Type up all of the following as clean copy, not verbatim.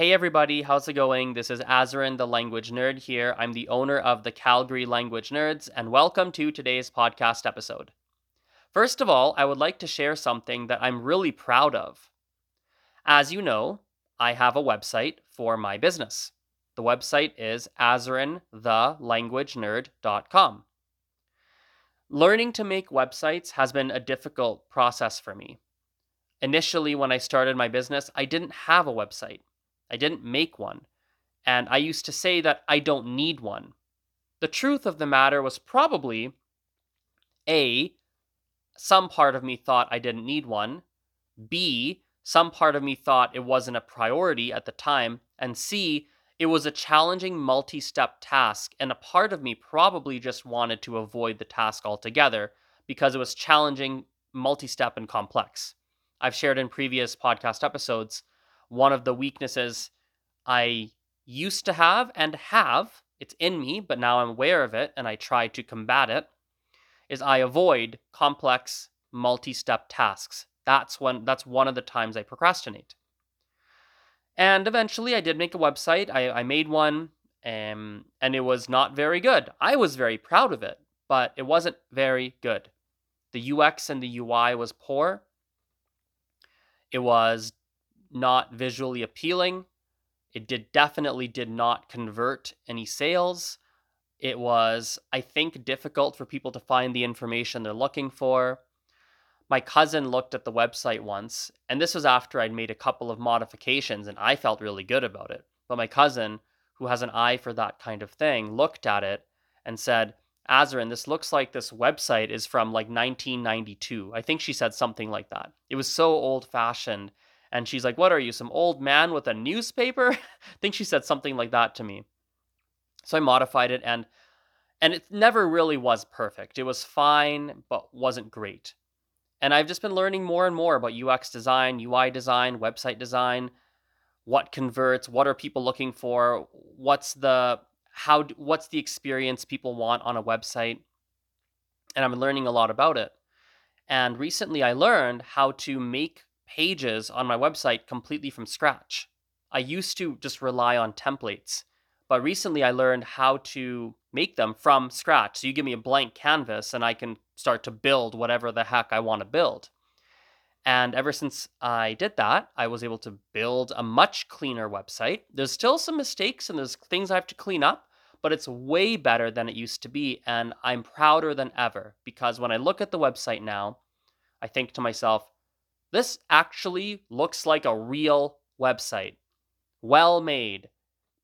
Hey everybody, how's it going? This is Azarin, the Language Nerd here. I'm the owner of the Calgary Language Nerds, and welcome to today's podcast episode. First of all, I would like to share something that I'm really proud of. As you know, I have a website for my business. The website is azarinthelanguagenerd.com. Learning to make websites has been a difficult process for me. Initially, when I started my business, I didn't have a website. I didn't make one. And I used to say that I don't need one. The truth of the matter was probably, A, some part of me thought I didn't need one. B, some part of me thought it wasn't a priority at the time. And C, it was a challenging multi-step task, and a part of me probably just wanted to avoid the task altogether because it was challenging, multi-step, and complex. I've shared in previous podcast episodes one of the weaknesses I used to have and have, it's in me, but now I'm aware of it and I try to combat it, is I avoid complex, multi-step tasks. That's one of the times I procrastinate. And eventually I did make a website. I made one, and it was not very good. I was very proud of it, but it wasn't very good. The UX and the UI was poor. It was not visually appealing. It definitely did not convert any sales. It was, I think, difficult for people to find the information they're looking for. My cousin looked at the website once, and this was after I'd made a couple of modifications and I felt really good about it. But my cousin, who has an eye for that kind of thing, looked at it and said, Azarin, this looks like this website is from like 1992. I think she said something like that. It was so old-fashioned. And she's like, what are you, some old man with a newspaper? I think she said something like that to me. So I modified it, and it never really was perfect. It was fine, but wasn't great. And I've just been learning more and more about UX design, UI design, website design, what converts, what are people looking for, what's the experience people want on a website. And I'm learning a lot about it. And recently I learned how to make pages on my website completely from scratch. I used to just rely on templates, but recently I learned how to make them from scratch. So you give me a blank canvas and I can start to build whatever the heck I want to build. And ever since I did that, I was able to build a much cleaner website. There's still some mistakes and there's things I have to clean up, but it's way better than it used to be. And I'm prouder than ever because when I look at the website now, I think to myself, this actually looks like a real website, well made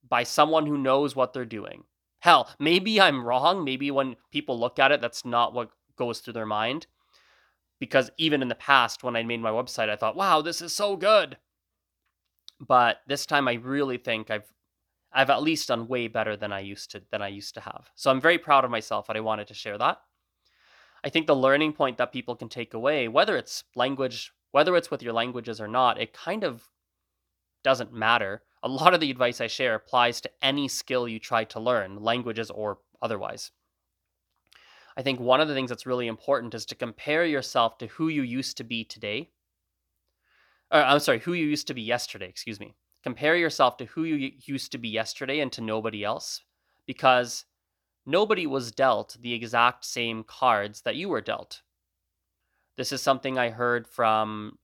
by someone who knows what they're doing. Hell, maybe I'm wrong. Maybe when people look at it, that's not what goes through their mind. Because even in the past, when I made my website, I thought, wow, this is so good. But this time I really think I've at least done way better than I used to have. So I'm very proud of myself, and I wanted to share that. I think the learning point that people can take away, whether it's with your languages or not, it kind of doesn't matter. A lot of the advice I share applies to any skill you try to learn, languages or otherwise. I think one of the things that's really important is to compare yourself to who you used to be today. Who you used to be yesterday, excuse me. Compare yourself to who you used to be yesterday and to nobody else, because nobody was dealt the exact same cards that you were dealt. This is something I heard from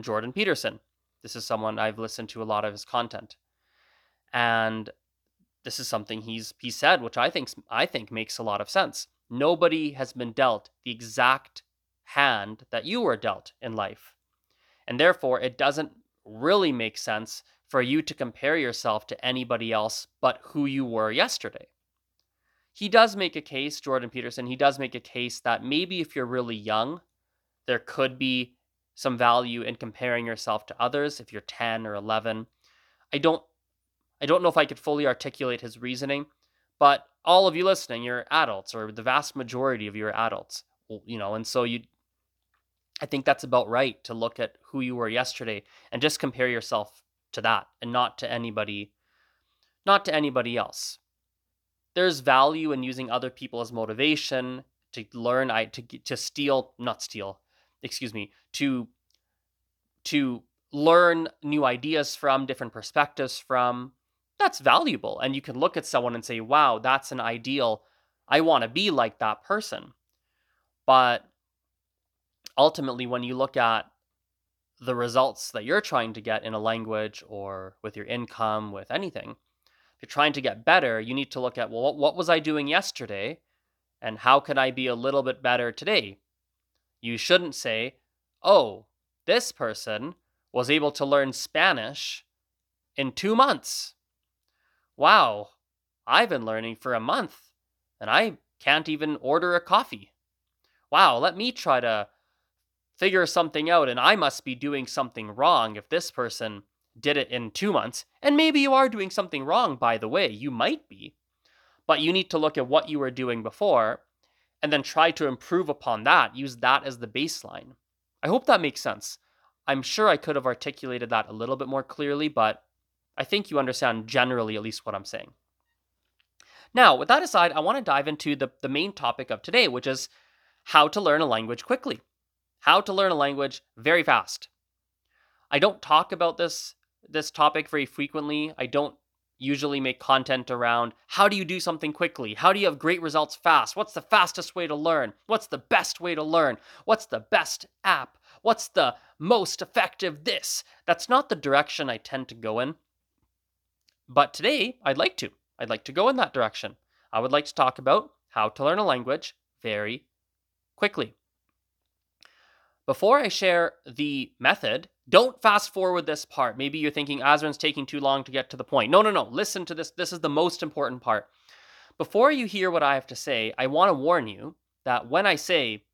Jordan Peterson. This is someone I've listened to a lot of his content. And this is something he said, which I think makes a lot of sense. Nobody has been dealt the exact hand that you were dealt in life. And therefore, it doesn't really make sense for you to compare yourself to anybody else but who you were yesterday. He does make a case, Jordan Peterson, that maybe if you're really young, there could be some value in comparing yourself to others if you're 10 or 11. I don't know if I could fully articulate his reasoning, but all of you listening, you're adults, or the vast majority of you are adults, and so I think that's about right to look at who you were yesterday and just compare yourself to that and not to anybody else. There's value in using other people as motivation to learn, to steal, not steal, excuse me, to learn new ideas from, different perspectives from, that's valuable. And you can look at someone and say, wow, that's an ideal. I want to be like that person. But ultimately, when you look at the results that you're trying to get in a language or with your income, with anything, if you're trying to get better, you need to look at, well, what was I doing yesterday? And how can I be a little bit better today? You shouldn't say, oh, this person was able to learn Spanish in 2 months. Wow, I've been learning for a month and I can't even order a coffee. Wow, let me try to figure something out, and I must be doing something wrong if this person did it in 2 months. And maybe you are doing something wrong, by the way, you might be, but you need to look at what you were doing before and then try to improve upon that. Use that as the baseline. I hope that makes sense. I'm sure I could have articulated that a little bit more clearly, but I think you understand generally at least what I'm saying. Now, with that aside, I want to dive into the main topic of today, which is how to learn a language quickly. How to learn a language very fast. I don't talk about this topic very frequently. I don't usually make content around how do you do something quickly? How do you have great results fast? What's the fastest way to learn? What's the best way to learn? What's the best app? What's the most effective this? That's not the direction I tend to go in. But today, I'd like to go in that direction. I would like to talk about how to learn a language very quickly. Before I share the method, don't fast forward this part. Maybe you're thinking, Azarin's taking too long to get to the point. No. Listen to this. This is the most important part. Before you hear what I have to say, I want to warn you that when I say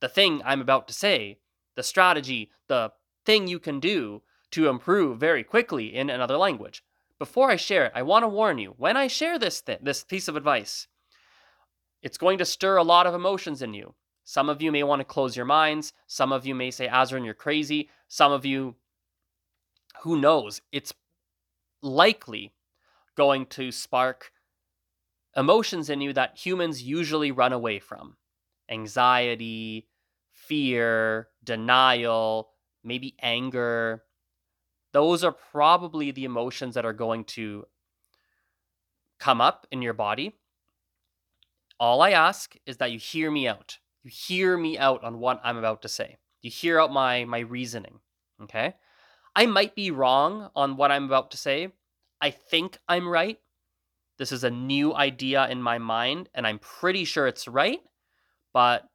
the thing I'm about to say, the strategy, the thing you can do to improve very quickly in another language, before I share it, I want to warn you, when I share this piece of advice, it's going to stir a lot of emotions in you. Some of you may want to close your minds. Some of you may say, Azarin, you're crazy. Some of you, who knows? It's likely going to spark emotions in you that humans usually run away from. Anxiety, fear, denial, maybe anger. Those are probably the emotions that are going to come up in your body. All I ask is that you hear me out. You hear me out on what I'm about to say. You hear out my reasoning, okay? I might be wrong on what I'm about to say. I think I'm right. This is a new idea in my mind, and I'm pretty sure it's right. But,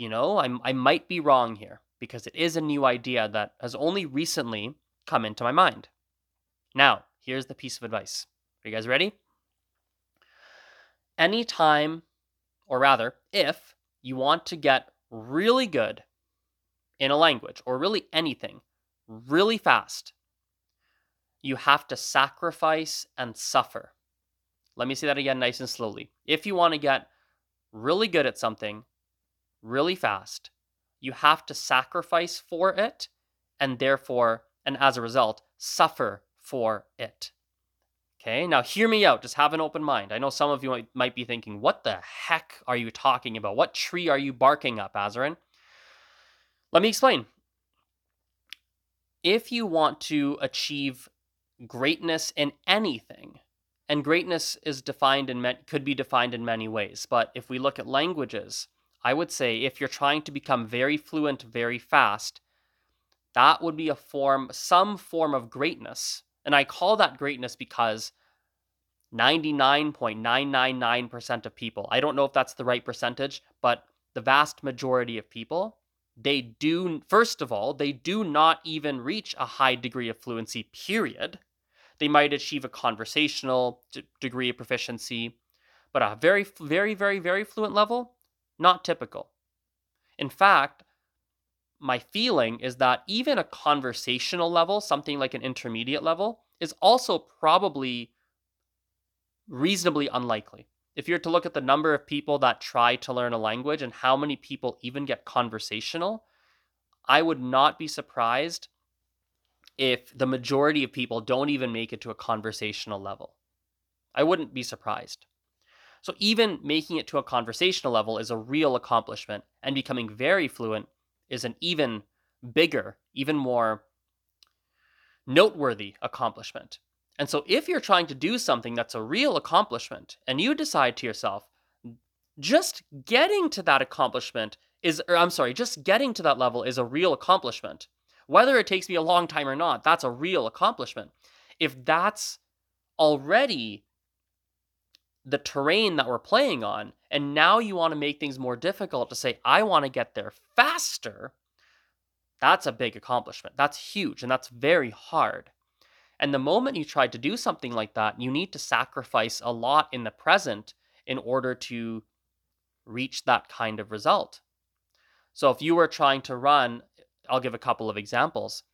I might be wrong here because it is a new idea that has only recently come into my mind. Now, here's the piece of advice. Are you guys ready? If you want to get really good in a language or really anything really fast, you have to sacrifice and suffer. Let me say that again nice and slowly. If you want to get really good at something really fast, you have to sacrifice for it and therefore, and as a result, suffer for it. Okay, now hear me out. Just have an open mind. I know some of you might be thinking, what the heck are you talking about? What tree are you barking up, Azarin? Let me explain. If you want to achieve greatness in anything, and greatness is defined could be defined in many ways, but if we look at languages, I would say if you're trying to become very fluent very fast, that would be some form of greatness. And I call that greatness because 99.999% of people, I don't know if that's the right percentage, but the vast majority of people, they do not even reach a high degree of fluency, period. They might achieve a conversational degree of proficiency, but a very, very, very, very fluent level, not typical. In fact, my feeling is that even a conversational level, something like an intermediate level, is also probably reasonably unlikely. If you're to look at the number of people that try to learn a language and how many people even get conversational, I would not be surprised if the majority of people don't even make it to a conversational level. I wouldn't be surprised. So even making it to a conversational level is a real accomplishment, and becoming very fluent is an even bigger, even more noteworthy accomplishment. And so if you're trying to do something that's a real accomplishment and you decide to yourself, just getting to that accomplishment is, or I'm sorry, just getting to that level is a real accomplishment. Whether it takes me a long time or not, that's a real accomplishment. If that's already the terrain that we're playing on, and now you want to make things more difficult to say, I want to get there faster, that's a big accomplishment. That's huge, and that's very hard. And the moment you try to do something like that, you need to sacrifice a lot in the present in order to reach that kind of result. So if you were trying to run, I'll give a couple of examples.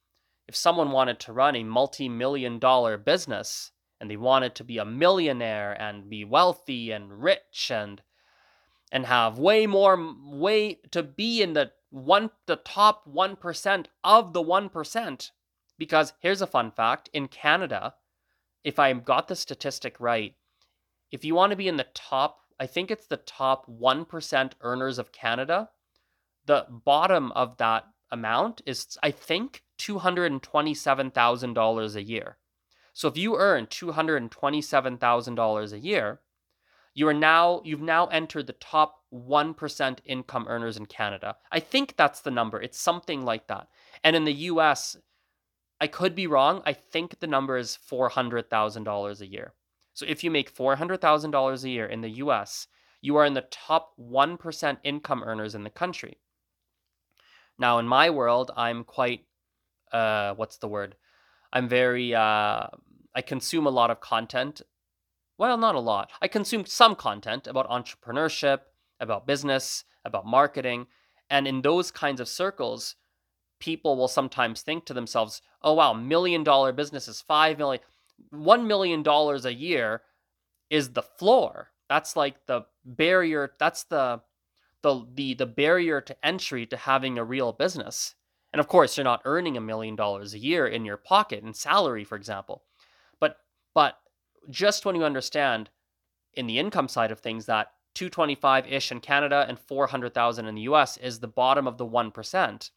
If someone wanted to run a multi-million-dollar business, and they wanted to be a millionaire and be wealthy and rich and have way more way to be in the top 1% of the 1%. Because here's a fun fact, in Canada, if I got the statistic right, if you want to be in the top, I think it's the top 1% earners of Canada, the bottom of that amount is, I think, $227,000 a year. So if you earn $227,000 a year, you've now entered the top 1% income earners in Canada. I think that's the number. It's something like that. And in the US, I could be wrong. I think the number is $400,000 a year. So if you make $400,000 a year in the US, you are in the top 1% income earners in the country. Now, in my world, I'm quite, I consume a lot of content. Well, not a lot. I consume some content about entrepreneurship, about business, about marketing. And in those kinds of circles, people will sometimes think to themselves, oh, wow, $1 million business is $5 million. $1 million a year is the floor. That's like the barrier. That's the barrier to entry to having a real business. And of course, you're not earning $1 million a year in your pocket in salary, for example. But just when you understand in the income side of things that 225-ish in Canada and 400,000 in the US is the bottom of the 1%.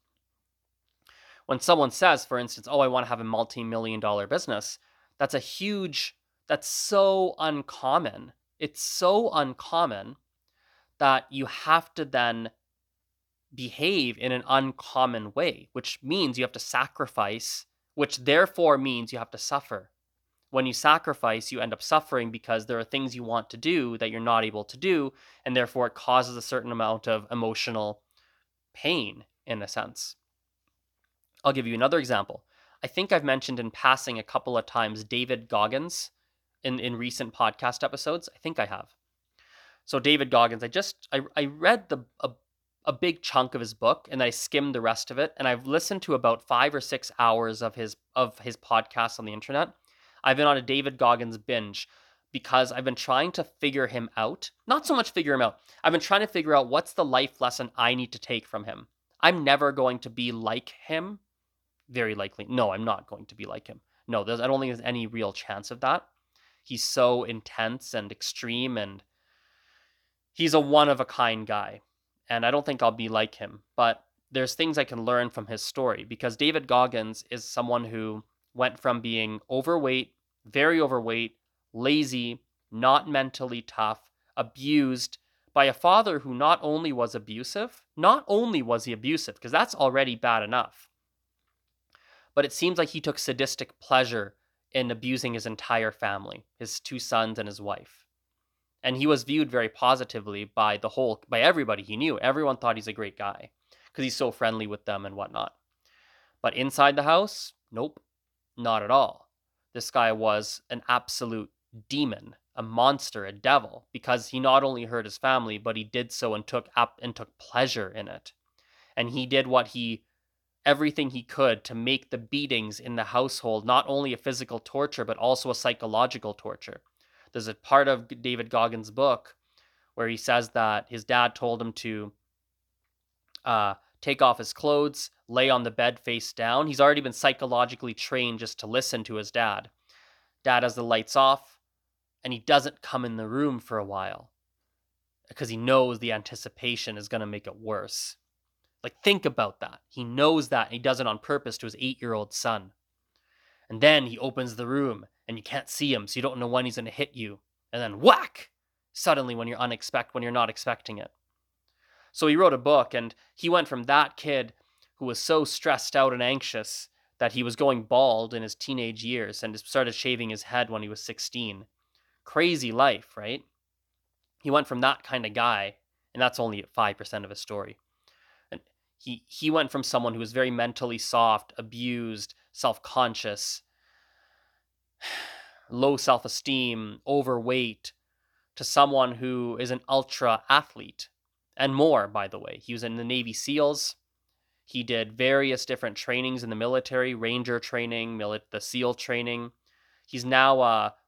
When someone says, for instance, oh, I want to have a multi-million-dollar business, that's so uncommon. It's so uncommon that you have to then behave in an uncommon way, which means you have to sacrifice, which therefore means you have to suffer. When you sacrifice, you end up suffering because there are things you want to do that you're not able to do, and therefore it causes a certain amount of emotional pain, in a sense. I'll give you another example. I think I've mentioned in passing a couple of times David Goggins in recent podcast episodes. I think I have. So David Goggins, I read a big chunk of his book, and I skimmed the rest of it, and I've listened to about 5 or 6 hours of his podcast on the internet. I've been on a David Goggins binge because I've been trying to figure him out. Not so much figure him out. I've been trying to figure out what's the life lesson I need to take from him. I'm never going to be like him, very likely. No, I'm not going to be like him. No, I don't think there's any real chance of that. He's so intense and extreme, and he's a one-of-a-kind guy. And I don't think I'll be like him, but there's things I can learn from his story, because David Goggins is someone who went from being overweight, very overweight, lazy, not mentally tough, abused by a father who not only was he abusive, because that's already bad enough, but it seems like he took sadistic pleasure in abusing his entire family, his 2 sons and his wife. And he was viewed very positively by everybody he knew. Everyone thought he's a great guy because he's so friendly with them and whatnot. But inside the house, nope, not at all. This guy was an absolute demon, a monster, a devil, because he not only hurt his family, but he did so and took pleasure in it. And he did everything he could to make the beatings in the household not only a physical torture, but also a psychological torture. There's a part of David Goggins' book where he says that his dad told him to take off his clothes, lay on the bed face down. He's already been psychologically trained just to listen to his dad. Dad has the lights off, and he doesn't come in the room for a while because he knows the anticipation is going to make it worse. Like, think about that. He knows that, and he does it on purpose to his 8-year-old son. And then he opens the room and you can't see him, so you don't know when he's going to hit you. And then whack! Suddenly when you're not expecting it. So he wrote a book, and he went from that kid who was so stressed out and anxious that he was going bald in his teenage years and started shaving his head when he was 16. Crazy life, right? He went from that kind of guy, and that's only 5% of his story. And he went from someone who was very mentally soft, abused, self-conscious, low self-esteem, overweight, to someone who is an ultra athlete. And more, by the way. He was in the Navy SEALs. He did various different trainings in the military, Ranger training, the SEAL training. He's now,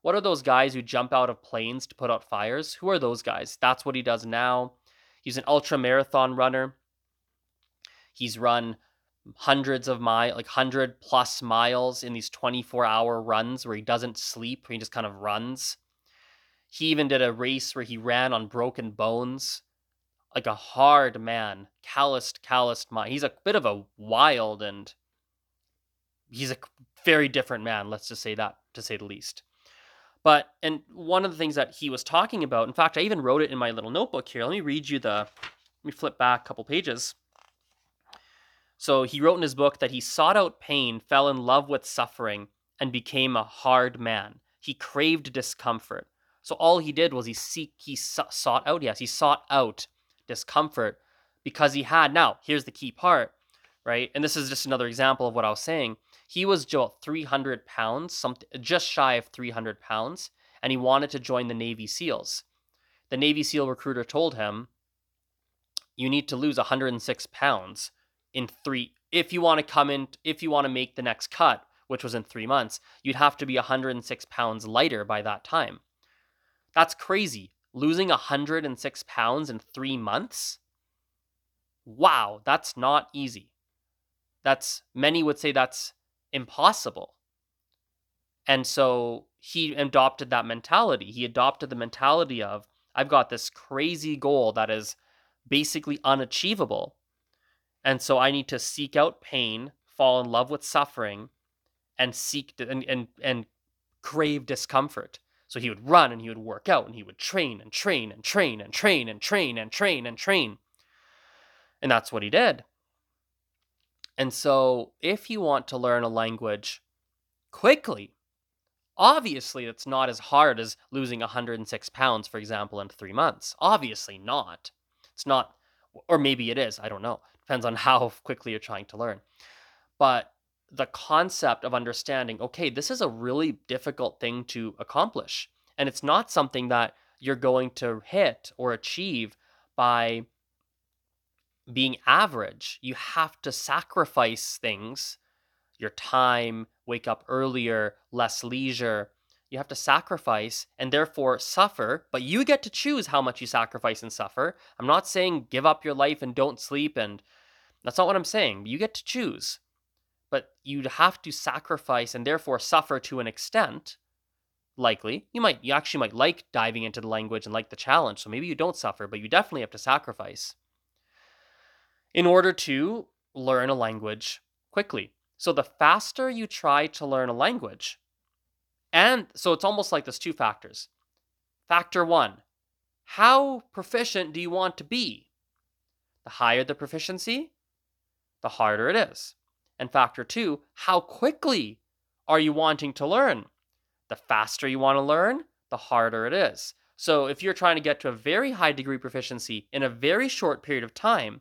what are those guys who jump out of planes to put out fires? Who are those guys? That's what he does now. He's an ultra marathon runner. He's run hundred plus miles in these 24-hour runs where he doesn't sleep, where he just kind of runs. He even did a race where he ran on broken bones. Like a hard man, calloused mind. He's a bit of a wild, and he's a very different man, let's just say that, to say the least. And one of the things that he was talking about, in fact, I even wrote it in my little notebook here. Let me flip back a couple pages. So he wrote in his book that he sought out pain, fell in love with suffering, and became a hard man. He craved discomfort. So all he did was he sought out discomfort because he had, now here's the key part, right? And this is just another example of what I was saying. He was about 300 pounds, just shy of 300 pounds, and he wanted to join the Navy SEALs. The Navy SEAL recruiter told him, you need to lose 106 pounds in three, if you want to make the next cut, which was in 3 months, you'd have to be 106 pounds lighter by that time. That's crazy. Losing 106 pounds in 3 months? Wow, that's not easy. Many would say that's impossible. And so he adopted that mentality. He adopted the mentality of, I've got this crazy goal that is basically unachievable. And so I need to seek out pain, fall in love with suffering, and seek and crave discomfort. So he would run and he would work out and he would train. And that's what he did. And so if you want to learn a language quickly, obviously it's not as hard as losing 106 pounds, for example, in 3 months. Obviously not. It's not, or maybe it is, I don't know. Depends on how quickly you're trying to learn. But the concept of understanding, okay, this is a really difficult thing to accomplish. And it's not something that you're going to hit or achieve by being average. You have to sacrifice things, your time, wake up earlier, less leisure. You have to sacrifice and therefore suffer, but you get to choose how much you sacrifice and suffer. I'm not saying give up your life and don't sleep, and that's not what I'm saying. You get to choose. But you'd have to sacrifice and therefore suffer to an extent, likely. You actually might like diving into the language and like the challenge, so maybe you don't suffer, but you definitely have to sacrifice in order to learn a language quickly. So the faster you try to learn a language, and so it's almost like there's two factors. Factor one, how proficient do you want to be? The higher the proficiency, the harder it is. And factor two, how quickly are you wanting to learn? The faster you want to learn, the harder it is. So if you're trying to get to a very high degree proficiency in a very short period of time,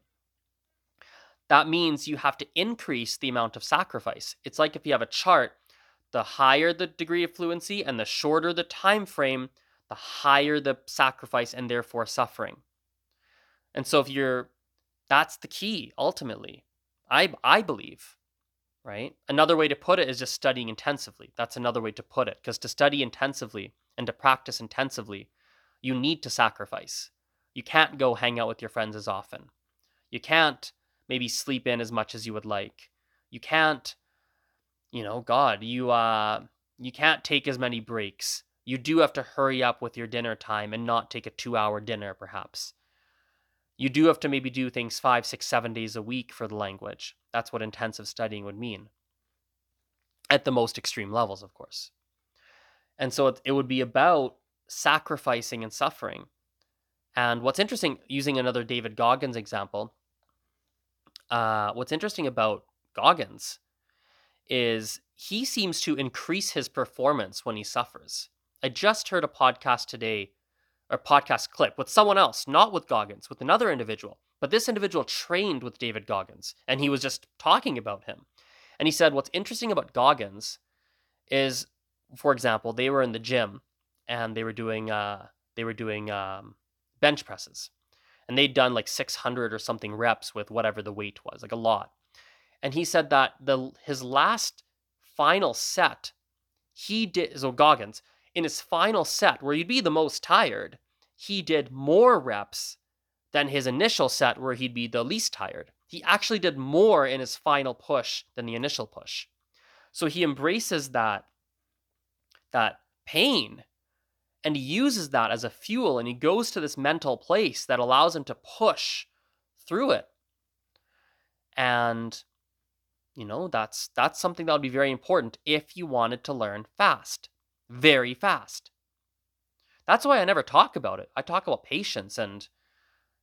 that means you have to increase the amount of sacrifice. It's like if you have a chart, the higher the degree of fluency and the shorter the time frame, the higher the sacrifice and therefore suffering. And so that's the key ultimately, I believe. Right? Another way to put it is just studying intensively. That's another way to put it, because to study intensively and to practice intensively, you need to sacrifice. You can't go hang out with your friends as often. You can't maybe sleep in as much as you would like. You can't, you can't take as many breaks. You do have to hurry up with your dinner time and not take a 2-hour dinner, perhaps. You do have to maybe do things 5, 6, 7 days a week for the language. That's what intensive studying would mean. at the most extreme levels, of course. And so it would be about sacrificing and suffering. And what's interesting, using another David Goggins example, what's interesting about Goggins is he seems to increase his performance when he suffers. I just heard a podcast today, or podcast clip, with someone else, not with Goggins, with another individual. But this individual trained with David Goggins, and he was just talking about him. And he said what's interesting about Goggins is, for example, they were in the gym and they were doing bench presses, and they'd done like 600 or something reps with whatever the weight was, like a lot. And he said that his last final set, Goggins, in his final set where you'd be the most tired, he did more reps than his initial set where he'd be the least tired. He actually did more in his final push than the initial push. So he embraces that pain, and he uses that as a fuel, and he goes to this mental place that allows him to push through it. And, you know, that's something that would be very important if you wanted to learn fast, very fast. That's why I never talk about it. I talk about patience and,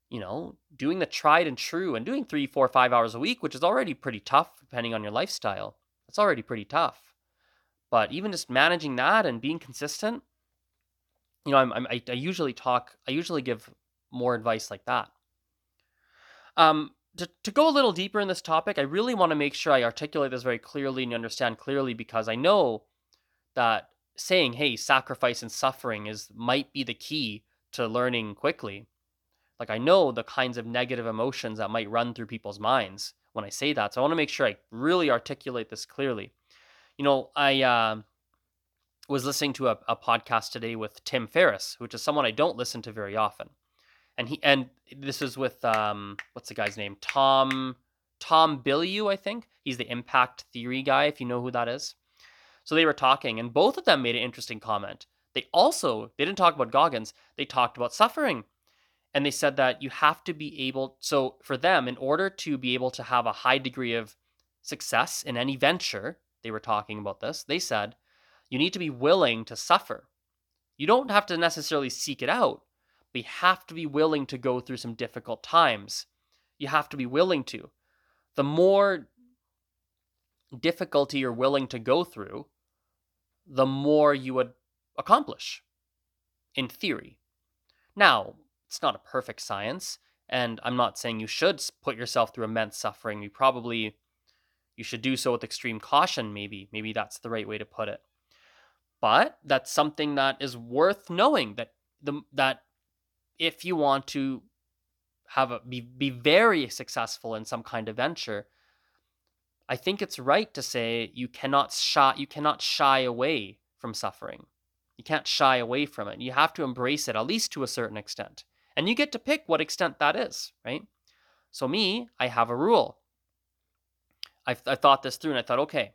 you know, doing the tried and true and doing 3, 4, 5 hours a week, which is already pretty tough depending on your lifestyle. It's already pretty tough. But even just managing that and being consistent, you know, I usually give more advice like that. To go a little deeper in this topic, I really want to make sure I articulate this very clearly and you understand clearly, because I know that saying, hey, sacrifice and suffering might be the key to learning quickly. Like, I know the kinds of negative emotions that might run through people's minds when I say that. So I want to make sure I really articulate this clearly. You know, I was listening to a podcast today with Tim Ferriss, which is someone I don't listen to very often. And this is with, what's the guy's name? Tom Bilyeu, I think. He's the impact theory guy, if you know who that is. So they were talking, and both of them made an interesting comment. They didn't talk about Goggins. They talked about suffering. And they said that you have to be able, so for them, in order to be able to have a high degree of success in any venture, they were talking about this, they said, you need to be willing to suffer. You don't have to necessarily seek it out, but you have to be willing to go through some difficult times. You have to be willing to. The more difficulty you're willing to go through, the more you would accomplish, in theory. Now, it's not a perfect science, and I'm not saying you should put yourself through immense suffering. You should do so with extreme caution, maybe. Maybe that's the right way to put it. But that's something that is worth knowing, that if you want to have be very successful in some kind of venture, I think it's right to say you cannot shy away from suffering. You can't shy away from it. You have to embrace it, at least to a certain extent. And you get to pick what extent that is, right? So me, I have a rule. I thought this through, and I thought, okay,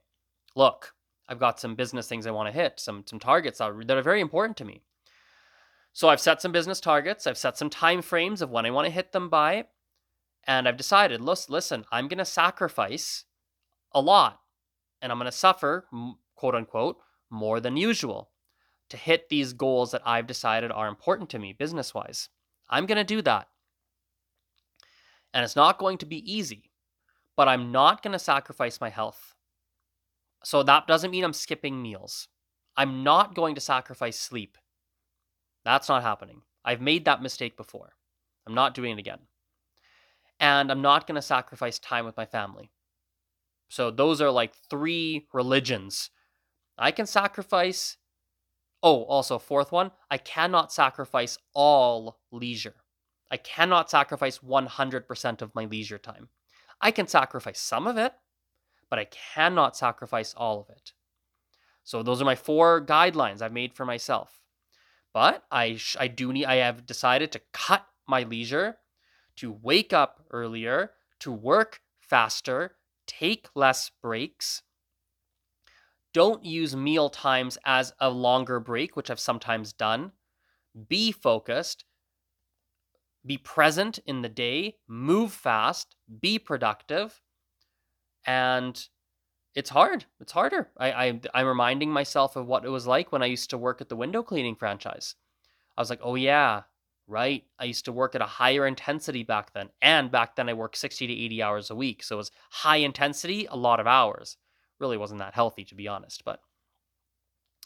look, I've got some business things I want to hit, some targets that are very important to me. So I've set some business targets. I've set some time frames of when I want to hit them by. And I've decided, listen, I'm going to sacrifice a lot, and I'm going to suffer, quote unquote, more than usual to hit these goals that I've decided are important to me business-wise. I'm going to do that. And it's not going to be easy, but I'm not going to sacrifice my health. So that doesn't mean I'm skipping meals. I'm not going to sacrifice sleep. That's not happening. I've made that mistake before. I'm not doing it again. And I'm not going to sacrifice time with my family. So those are like 3 religions. I can sacrifice... Oh, also, 4th one, I cannot sacrifice all leisure. I cannot sacrifice 100% of my leisure time. I can sacrifice some of it, but I cannot sacrifice all of it. So those are my 4 guidelines I've made for myself. But I have decided to cut my leisure, to wake up earlier, to work faster, take less breaks. Don't use meal times as a longer break, which I've sometimes done. Be focused. Be present in the day. Move fast. Be productive. And it's hard. It's harder. I'm reminding myself of what it was like when I used to work at the window cleaning franchise. I was like, oh yeah, right. I used to work at a higher intensity back then. And back then I worked 60 to 80 hours a week. So it was high intensity, a lot of hours. Really wasn't that healthy, to be honest. But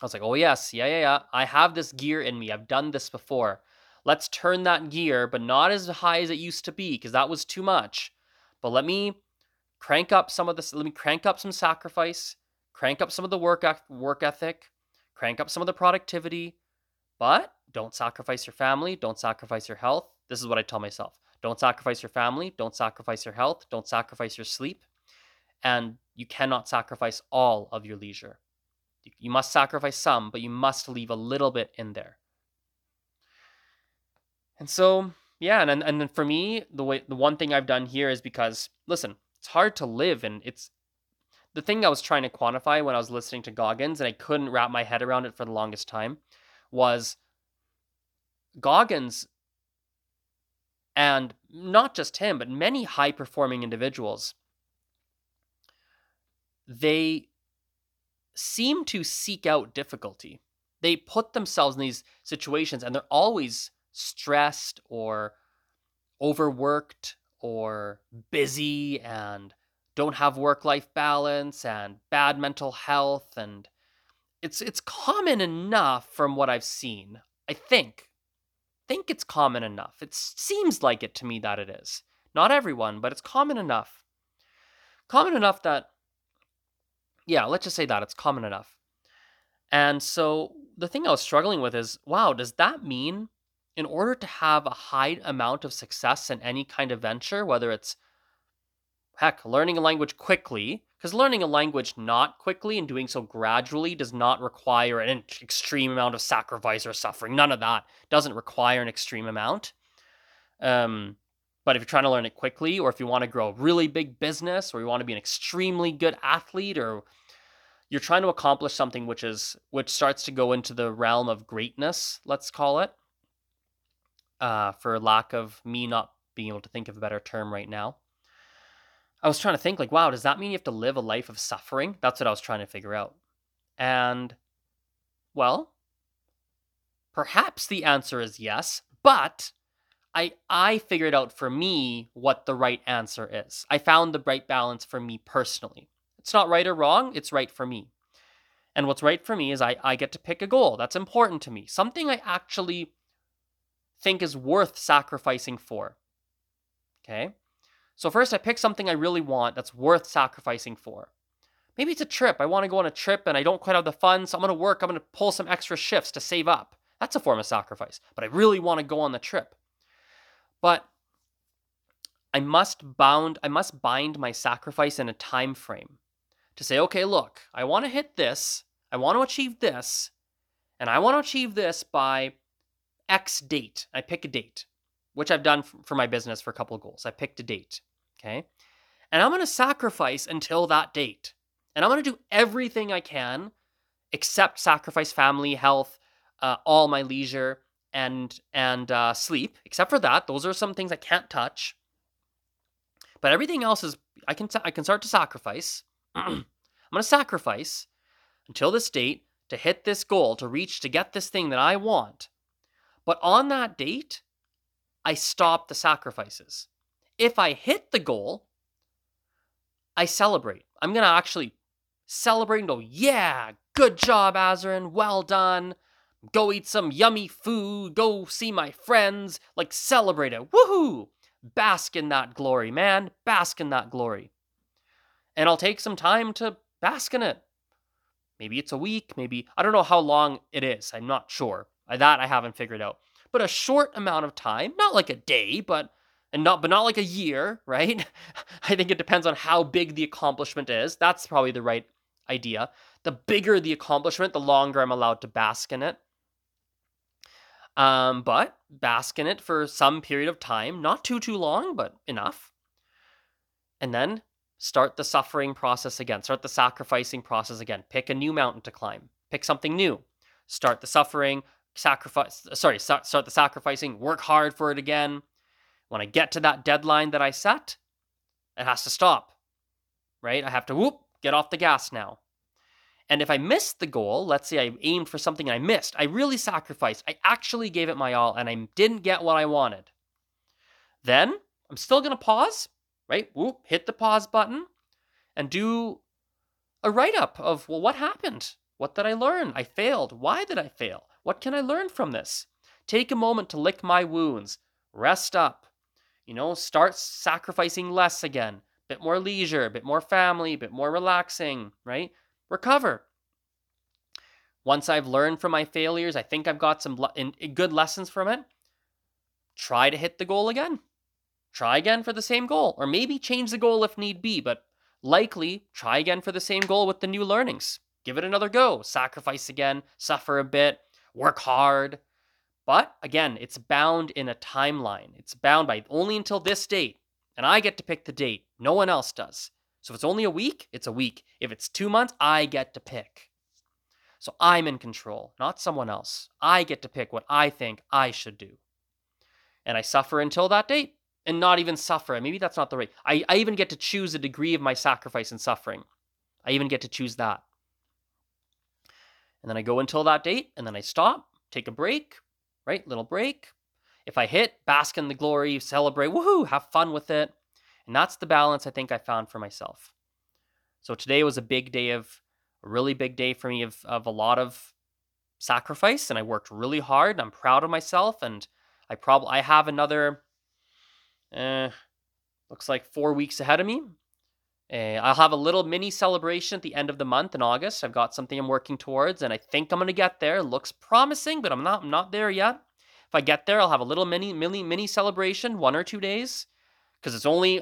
I was like, oh yes, yeah. I have this gear in me. I've done this before. Let's turn that gear, but not as high as it used to be, because that was too much. But let me crank up some of this. Let me crank up some sacrifice, crank up some of the work ethic, crank up some of the productivity, but don't sacrifice your family. Don't sacrifice your health. This is what I tell myself. Don't sacrifice your family. Don't sacrifice your health. Don't sacrifice your sleep. And you cannot sacrifice all of your leisure. You must sacrifice some, but you must leave a little bit in there. And so, yeah, and then for me, the one thing I've done here is because, listen, it's hard to live, and it's the thing I was trying to quantify when I was listening to Goggins, and I couldn't wrap my head around it for the longest time, was Goggins, and not just him, but many high-performing individuals, they seem to seek out difficulty. They put themselves in these situations, and they're always stressed or overworked or busy and don't have work-life balance and bad mental health. And it's common enough from what I've seen. I think it's common enough. It seems like it to me that it is. Not everyone, but it's common enough. Common enough that, yeah, let's just say that it's common enough. And so the thing I was struggling with is, wow, does that mean in order to have a high amount of success in any kind of venture, whether it's, heck, learning a language quickly, because learning a language not quickly and doing so gradually does not require an extreme amount of sacrifice or suffering. None of that. Doesn't require an extreme amount. But if you're trying to learn it quickly, or if you want to grow a really big business, or you want to be an extremely good athlete, or you're trying to accomplish something which starts to go into the realm of greatness, let's call it, for lack of me not being able to think of a better term right now. I was trying to think, like, wow, does that mean you have to live a life of suffering? That's what I was trying to figure out. And, well, perhaps the answer is yes, but I figured out for me what the right answer is. I found the right balance for me personally. It's not right or wrong, it's right for me. And what's right for me is I get to pick a goal that's important to me, something I actually think is worth sacrificing for. Okay? So first I pick something I really want that's worth sacrificing for. Maybe it's a trip. I want to go on a trip and I don't quite have the funds, so I'm going to work. I'm going to pull some extra shifts to save up. That's a form of sacrifice. But I really want to go on the trip. But I must bind my sacrifice in a time frame to say, okay, look, I want to hit this. I want to achieve this. And I want to achieve this by X date. I pick a date, which I've done for my business for a couple of goals. I picked a date, okay? And I'm going to sacrifice until that date. And I'm going to do everything I can except sacrifice family, health, all my leisure, and sleep. Except for that, those are some things I can't touch. But everything else is, I can start to sacrifice. I'm going to sacrifice until this date to hit this goal, to get this thing that I want. But on that date, I stop the sacrifices. If I hit the goal, I celebrate. I'm going to actually celebrate and go, yeah, good job, Azarin, well done. Go eat some yummy food, go see my friends, like celebrate it, woohoo! Bask in that glory, man, bask in that glory. And I'll take some time to bask in it. Maybe it's a week, maybe, I don't know how long it is, I'm not sure. That I haven't figured out. But a short amount of time, not like a day, but not like a year, right? I think it depends on how big the accomplishment is. That's probably the right idea. The bigger the accomplishment, the longer I'm allowed to bask in it. But bask in it for some period of time, not too long, but enough. And then start the suffering process again. Start the sacrificing process again. Pick a new mountain to climb. Pick something new. Start the suffering, start the sacrificing, work hard for it again. When I get to that deadline that I set, it has to stop, right? I have to Get off the gas now. And if I missed the goal, let's say I aimed for something and I missed, I really sacrificed. I actually gave it my all and I didn't get what I wanted. Then I'm still going to pause, right? Whoop, hit the pause button and do a write-up of, well, what happened? What did I learn? I failed. Why did I fail? What can I learn from this? Take a moment to lick my wounds. Rest up. You know, start sacrificing less again. Bit more leisure, bit more family, bit more relaxing, right? Recover. Once I've learned from my failures, I think I've got some good lessons from it. Try to hit the goal again. Try again for the same goal, or maybe change the goal if need be, but likely try again for the same goal with the new learnings. Give it another go. Sacrifice again, suffer a bit, work hard. But again, it's bound in a timeline. It's bound by only until this date. And I get to pick the date. No one else does. So if it's only a week, it's a week. If it's 2 months, I get to pick. So I'm in control, not someone else. I get to pick what I think I should do. And I suffer until that date. And not even suffer. Maybe that's not the right. I even get to choose a degree of my sacrifice and suffering. I even get to choose that. And then I go until that date, and then I stop, take a break, right? Little break. If I hit, bask in the glory, celebrate, woohoo, have fun with it. And that's the balance I think I found for myself. So today was a really big day for me of a lot of sacrifice, and I worked really hard, and I'm proud of myself, and I have another, looks like 4 weeks ahead of me. I'll have a little mini celebration at the end of the month in August. I've got something I'm working towards, and I think I'm going to get there. It looks promising, but I'm not there yet. If I get there, I'll have a little mini celebration, 1 or 2 days, because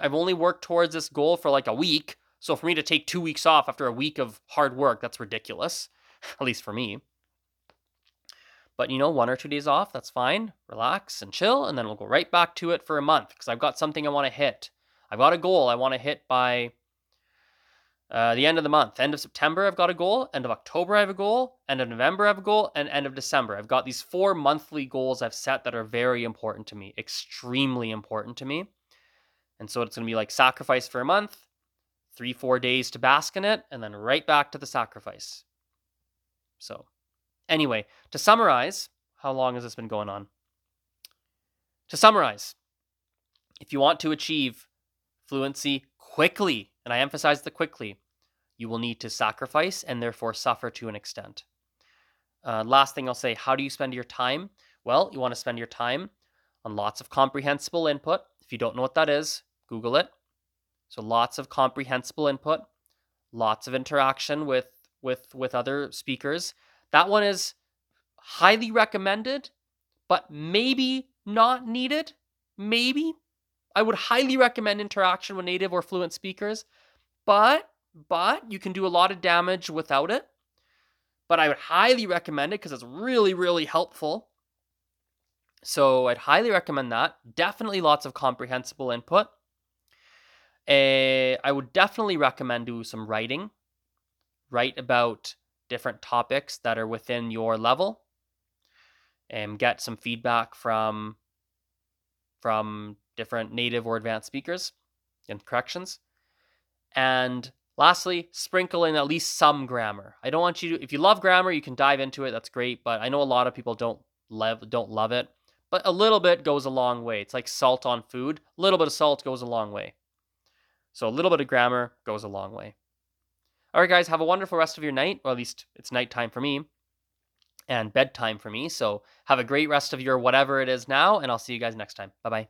I've only worked towards this goal for like a week. So for me to take 2 weeks off after a week of hard work, that's ridiculous, at least for me. But, 1 or 2 days off, that's fine. Relax and chill, and then we'll go right back to it for a month, because I've got something I want to hit. I've got a goal I want to hit by the end of the month. End of September, I've got a goal. End of October, I have a goal. End of November, I have a goal. And end of December. I've got these 4 monthly goals I've set that are very important to me, extremely important to me. And so it's going to be like sacrifice for a month, 3-4 days to bask in it, and then right back to the sacrifice. So anyway, to summarize, how long has this been going on? To summarize, if you want to achieve fluency quickly, and I emphasize the quickly, you will need to sacrifice and therefore suffer to an extent. Last thing I'll say, how do you spend your time? Well, you want to spend your time on lots of comprehensible input. If you don't know what that is, Google it. So lots of comprehensible input, lots of interaction with other speakers. That one is highly recommended, but maybe not needed. Maybe. I would highly recommend interaction with native or fluent speakers, but you can do a lot of damage without it. But I would highly recommend it because it's really, really helpful. So I'd highly recommend that. Definitely lots of comprehensible input. I would definitely recommend do some writing. Write about different topics that are within your level and get some feedback from different native or advanced speakers and corrections. And lastly, sprinkle in at least some grammar. I don't want you to, if you love grammar, you can dive into it. That's great. But I know a lot of people don't love it, but a little bit goes a long way. It's like salt on food. A little bit of salt goes a long way. So a little bit of grammar goes a long way. All right, guys, have a wonderful rest of your night, or at least it's nighttime for me and bedtime for me. So have a great rest of your whatever it is now, and I'll see you guys next time. Bye-bye.